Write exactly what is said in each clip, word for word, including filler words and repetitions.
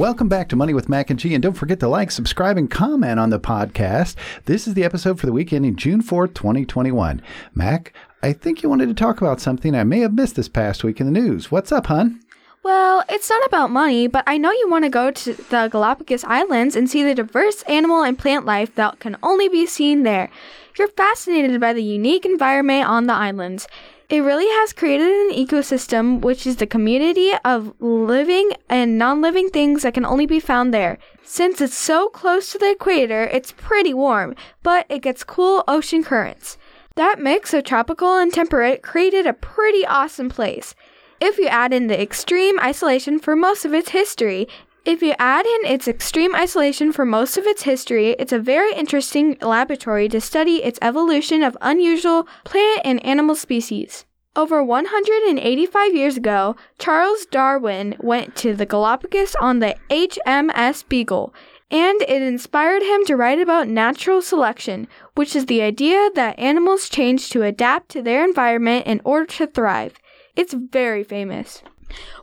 Welcome back to Money with Mac and G, and don't forget to like, subscribe, and comment on the podcast. This is the episode for the week ending June fourth, twenty twenty-one. Mac, I think you wanted to talk about something I may have missed this past week in the news. What's up, hon? Well, it's not about money, but I know you want to go to the Galapagos Islands and see the diverse animal and plant life that can only be seen there. You're fascinated by the unique environment on the islands. It really has created an ecosystem, which is the community of living and non-living things that can only be found there. Since it's so close to the equator, it's pretty warm, but it gets cool ocean currents. That mix of tropical and temperate created a pretty awesome place. If you add in the extreme isolation for most of its history, if you add in its extreme isolation for most of its history, it's a very interesting laboratory to study its evolution of unusual plant and animal species. Over one hundred eighty-five years ago, Charles Darwin went to the Galapagos on the H M S Beagle, and it inspired him to write about natural selection, which is the idea that animals change to adapt to their environment in order to thrive. It's very famous.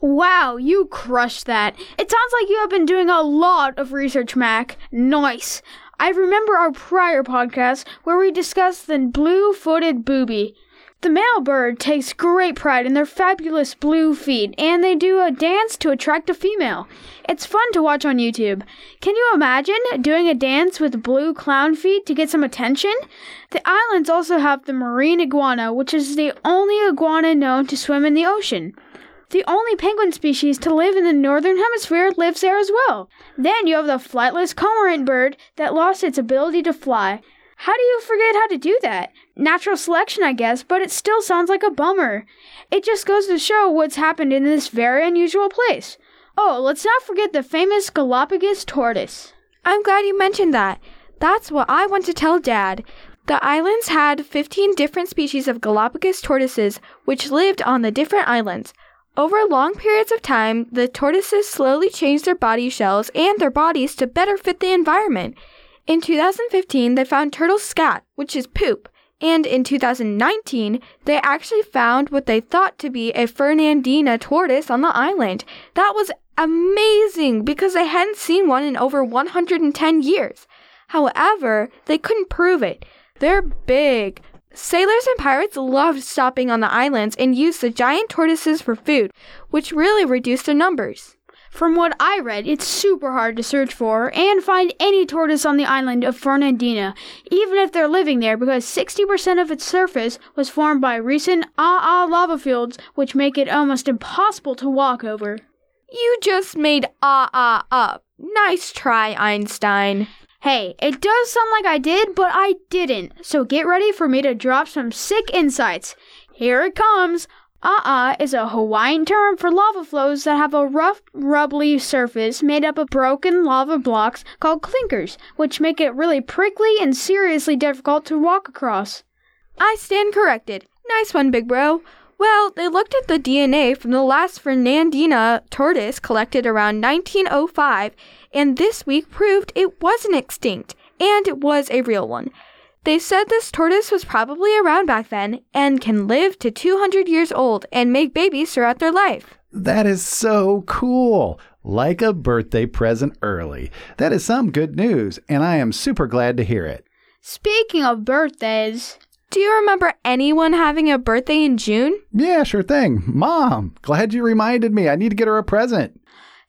Wow, you crushed that. It sounds like you have been doing a lot of research, Mac. Nice. I remember our prior podcast where we discussed the blue-footed booby. The male bird takes great pride in their fabulous blue feet, and they do a dance to attract a female. It's fun to watch on YouTube. Can you imagine doing a dance with blue clown feet to get some attention? The islands also have the marine iguana, which is the only iguana known to swim in the ocean. The only penguin species to live in the northern hemisphere lives there as well. Then you have the flightless cormorant bird that lost its ability to fly. How do you forget how to do that? Natural selection, I guess, but it still sounds like a bummer. It just goes to show what's happened in this very unusual place. Oh, let's not forget the famous Galapagos tortoise. I'm glad you mentioned that. That's what I want to tell Dad. The islands had fifteen different species of Galapagos tortoises, which lived on the different islands. Over long periods of time, the tortoises slowly changed their body shells and their bodies to better fit the environment. In two thousand fifteen, they found turtle scat, which is poop, and in two thousand nineteen, they actually found what they thought to be a Fernandina tortoise on the island. That was amazing because they hadn't seen one in over one hundred ten years. However, they couldn't prove it. They're big. Sailors and pirates loved stopping on the islands and used the giant tortoises for food, which really reduced their numbers. From what I read, it's super hard to search for and find any tortoise on the island of Fernandina, even if they're living there, because sixty percent of its surface was formed by recent ah-ah lava fields, which make it almost impossible to walk over. You just made ah-ah up. Nice try, Einstein. Hey, it does sound like I did, but I didn't, so get ready for me to drop some sick insights. Here it comes. Ah-ah is a Hawaiian term for lava flows that have a rough, rubbly surface made up of broken lava blocks called clinkers, which make it really prickly and seriously difficult to walk across. I stand corrected. Nice one, big bro. Well, they looked at the D N A from the last Fernandina tortoise collected around nineteen oh five, and this week proved it wasn't extinct, and it was a real one. They said this tortoise was probably around back then and can live to two hundred years old and make babies throughout their life. That is so cool. Like a birthday present early. That is some good news, and I am super glad to hear it. Speaking of birthdays... Do you remember anyone having a birthday in June? Yeah, sure thing. Mom, glad you reminded me. I need to get her a present.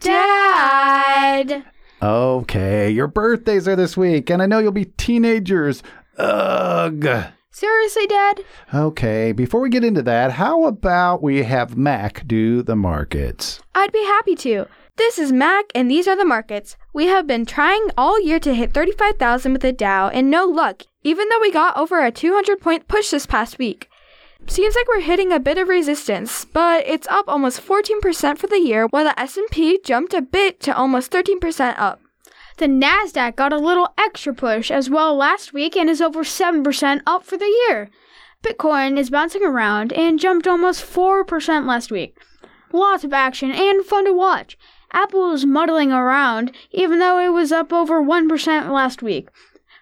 Dad! Okay, your birthdays are this week, and I know you'll be teenagers. Ugh. Seriously, Dad? Okay, before we get into that, how about we have Mac do the markets? I'd be happy to. This is Mac, and these are the markets. We have been trying all year to hit thirty-five thousand with the Dow, and no luck, even though we got over a two hundred point push this past week. Seems like we're hitting a bit of resistance, but it's up almost fourteen percent for the year, while the S and P jumped a bit to almost thirteen percent up. The Nasdaq got a little extra push as well last week and is over seven percent up for the year. Bitcoin is bouncing around and jumped almost four percent last week. Lots of action and fun to watch. Apple is muddling around even though it was up over one percent last week.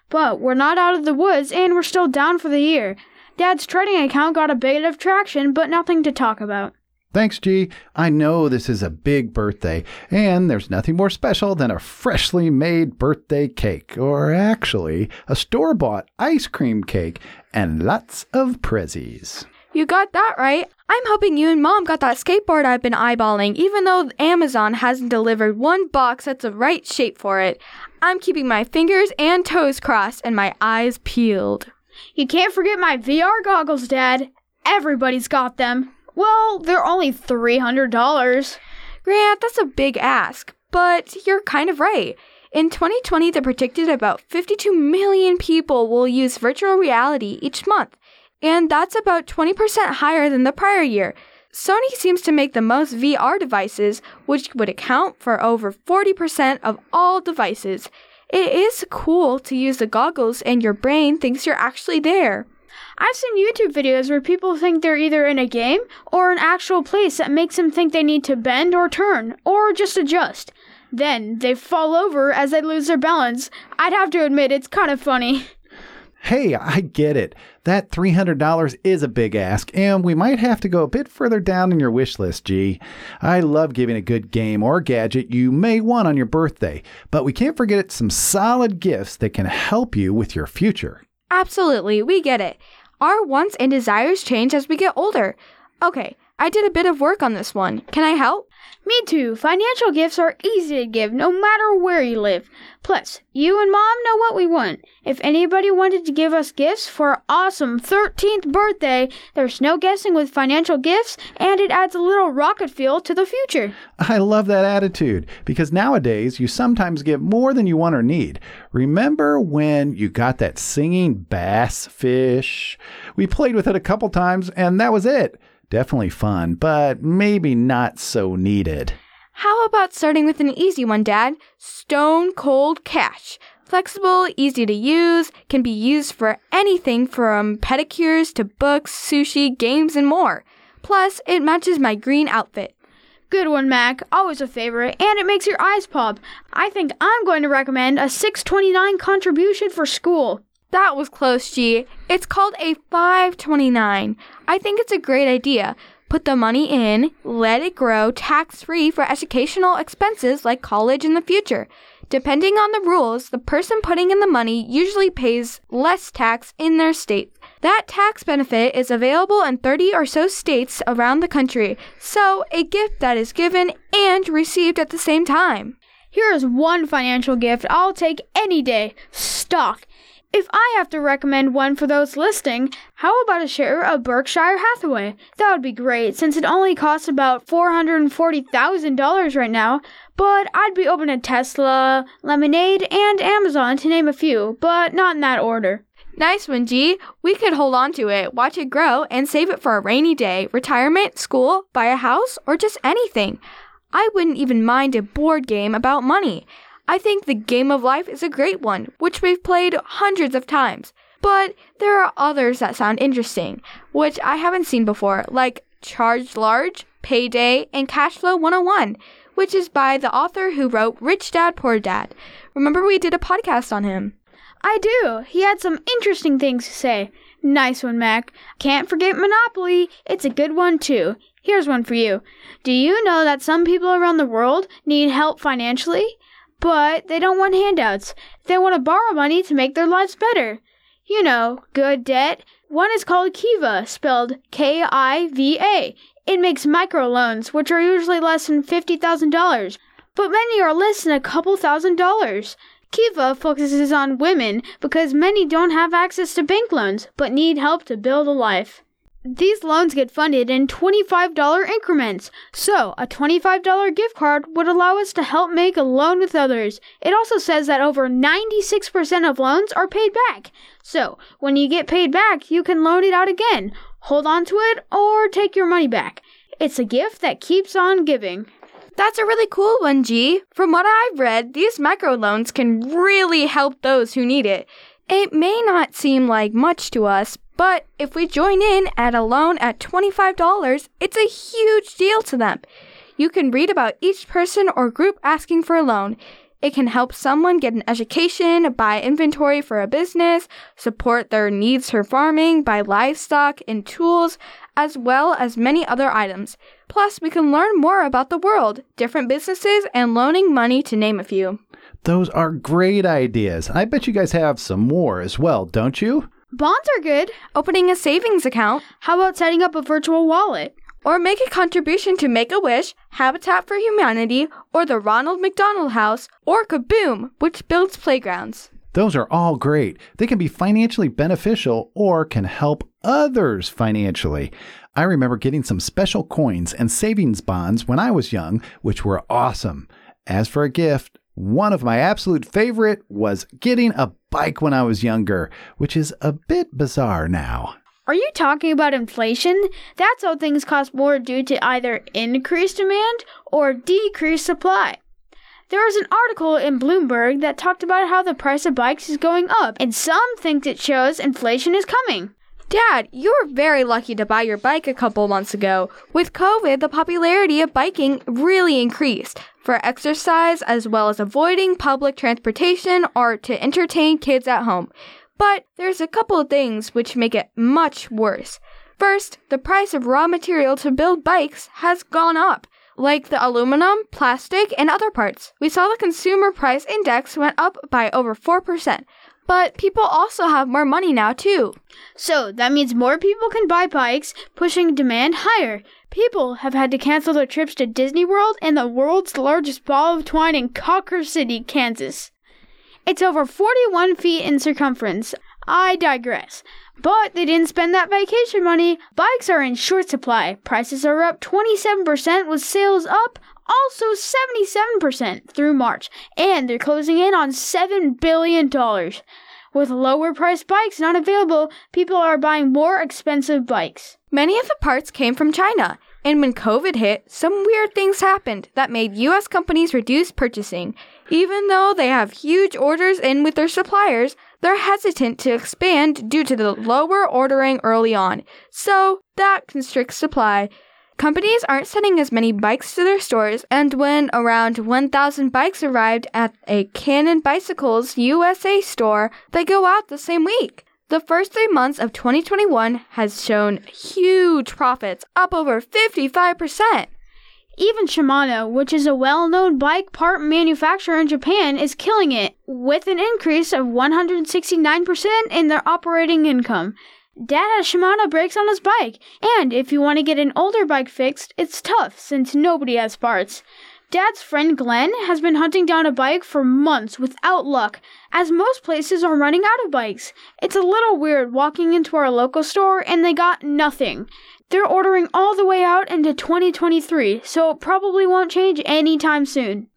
But we're not out of the woods and we're still down for the year. Dad's trading account got a bit of traction but nothing to talk about. Thanks, G. I know this is a big birthday, and there's nothing more special than a freshly made birthday cake, or actually a store-bought ice cream cake, and lots of prezzies. You got that right. I'm hoping you and Mom got that skateboard I've been eyeballing, even though Amazon hasn't delivered one box that's the right shape for it. I'm keeping my fingers and toes crossed and my eyes peeled. You can't forget my V R goggles, Dad. Everybody's got them. Well, they're only three hundred dollars. Grant, that's a big ask, but you're kind of right. In twenty twenty, they predicted about fifty-two million people will use virtual reality each month, and that's about twenty percent higher than the prior year. Sony seems to make the most V R devices, which would account for over forty percent of all devices. It is cool to use the goggles and your brain thinks you're actually there. I've seen YouTube videos where people think they're either in a game or an actual place that makes them think they need to bend or turn or just adjust. Then they fall over as they lose their balance. I'd have to admit it's kind of funny. Hey, I get it. That three hundred dollars is a big ask, and we might have to go a bit further down in your wish list, G. I love giving a good game or gadget you may want on your birthday, but we can't forget some solid gifts that can help you with your future. Absolutely, we get it. Our wants and desires change as we get older. Okay, I did a bit of work on this one. Can I help? Me too. Financial gifts are easy to give no matter where you live. Plus, you and Mom know what we want. If anybody wanted to give us gifts for our awesome thirteenth birthday, there's no guessing with financial gifts, and it adds a little rocket fuel to the future. I love that attitude, because nowadays you sometimes give more than you want or need. Remember when you got that singing bass fish? We played with it a couple times, and that was it. Definitely fun, but maybe not so needed. How about starting with an easy one, Dad? Stone Cold Cash. Flexible, easy to use, can be used for anything from pedicures to books, sushi, games, and more. Plus, it matches my green outfit. Good one, Mac. Always a favorite, and it makes your eyes pop. I think I'm going to recommend a six twenty-nine contribution for school. That was close, G. It's called a five twenty-nine. I think it's a great idea. Put the money in, let it grow tax-free for educational expenses like college in the future. Depending on the rules, the person putting in the money usually pays less tax in their state. That tax benefit is available in thirty or so states around the country, so a gift that is given and received at the same time. Here is one financial gift I'll take any day. Stock. If I have to recommend one for those listening, how about a share of Berkshire Hathaway? That would be great, since it only costs about four hundred forty thousand dollars right now. But I'd be open to Tesla, Lemonade, and Amazon, to name a few, but not in that order. Nice one, G. We could hold on to it, watch it grow, and save it for a rainy day, retirement, school, buy a house, or just anything. I wouldn't even mind a board game about money. I think the Game of Life is a great one, which we've played hundreds of times. But there are others that sound interesting, which I haven't seen before, like Charge Large, Payday, and Cashflow one oh one, which is by the author who wrote Rich Dad Poor Dad. Remember we did a podcast on him? I do. He had some interesting things to say. Nice one, Mac. Can't forget Monopoly. It's a good one, too. Here's one for you. Do you know that some people around the world need help financially? But they don't want handouts. They want to borrow money to make their lives better. You know, good debt. One is called Kiva, spelled K I V A. It makes microloans, which are usually less than fifty thousand dollars. But many are less than a couple thousand dollars. Kiva focuses on women because many don't have access to bank loans, but need help to build a life. These loans get funded in twenty-five dollars increments, so a twenty-five dollars gift card would allow us to help make a loan with others. It also says that over ninety-six percent of loans are paid back, so when you get paid back, you can loan it out again, hold on to it, or take your money back. It's a gift that keeps on giving. That's a really cool one, G. From what I've read, these microloans can really help those who need it. It may not seem like much to us, but if we join in at a loan at twenty-five dollars, it's a huge deal to them. You can read about each person or group asking for a loan. It can help someone get an education, buy inventory for a business, support their needs for farming, buy livestock and tools, as well as many other items. Plus, we can learn more about the world, different businesses, and loaning money, to name a few. Those are great ideas. I bet you guys have some more as well, don't you? Bonds are good. Opening a savings account. How about setting up a virtual wallet? Or make a contribution to Make-A-Wish, Habitat for Humanity, or the Ronald McDonald House, or Kaboom, which builds playgrounds. Those are all great. They can be financially beneficial or can help others financially. I remember getting some special coins and savings bonds when I was young, which were awesome. As for a gift, one of my absolute favorite was getting a bike when I was younger, which is a bit bizarre now. Are you talking about inflation? That's how things cost more due to either increased demand or decreased supply. There was an article in Bloomberg that talked about how the price of bikes is going up, and some think it shows inflation is coming. Dad, you were very lucky to buy your bike a couple months ago. With COVID, the popularity of biking really increased for exercise as well as avoiding public transportation or to entertain kids at home. But there's a couple of things which make it much worse. First, the price of raw material to build bikes has gone up, like the aluminum, plastic, and other parts. We saw the consumer price index went up by over four percent. But people also have more money now, too. So that means more people can buy bikes, pushing demand higher. People have had to cancel their trips to Disney World and the world's largest ball of twine in Cawker City, Kansas. It's over forty-one feet in circumference. I digress. But they didn't spend that vacation money. Bikes are in short supply. Prices are up twenty-seven percent with sales up also seventy-seven percent through March. And they're closing in on seven billion dollars. With lower-priced bikes not available, people are buying more expensive bikes. Many of the parts came from China. And when COVID hit, some weird things happened that made U S companies reduce purchasing. Even though they have huge orders in with their suppliers, they're hesitant to expand due to the lower ordering early on. So that constricts supply. Companies aren't sending as many bikes to their stores, and when around one thousand bikes arrived at a Cannon Bicycles U S A store, they go out the same week. The first three months of twenty twenty-one has shown huge profits, up over fifty-five percent. Even Shimano, which is a well-known bike part manufacturer in Japan, is killing it, with an increase of one hundred sixty-nine percent in their operating income. Dad has Shimano brakes on his bike, and if you want to get an older bike fixed, it's tough since nobody has parts. Dad's friend Glenn has been hunting down a bike for months without luck, as most places are running out of bikes. It's a little weird walking into our local store and they got nothing. They're ordering all the way out into twenty twenty-three, so it probably won't change anytime soon.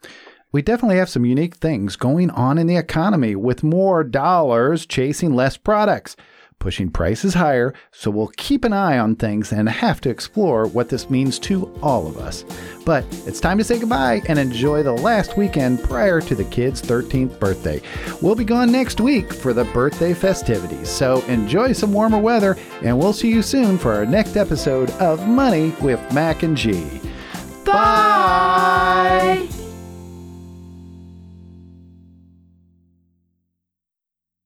We definitely have some unique things going on in the economy with more dollars chasing less products, pushing prices higher, so we'll keep an eye on things and have to explore what this means to all of us. But it's time to say goodbye and enjoy the last weekend prior to the kids' thirteenth birthday. We'll be gone next week for the birthday festivities, so enjoy some warmer weather, and we'll see you soon for our next episode of Money with Mac and G. Bye! Bye.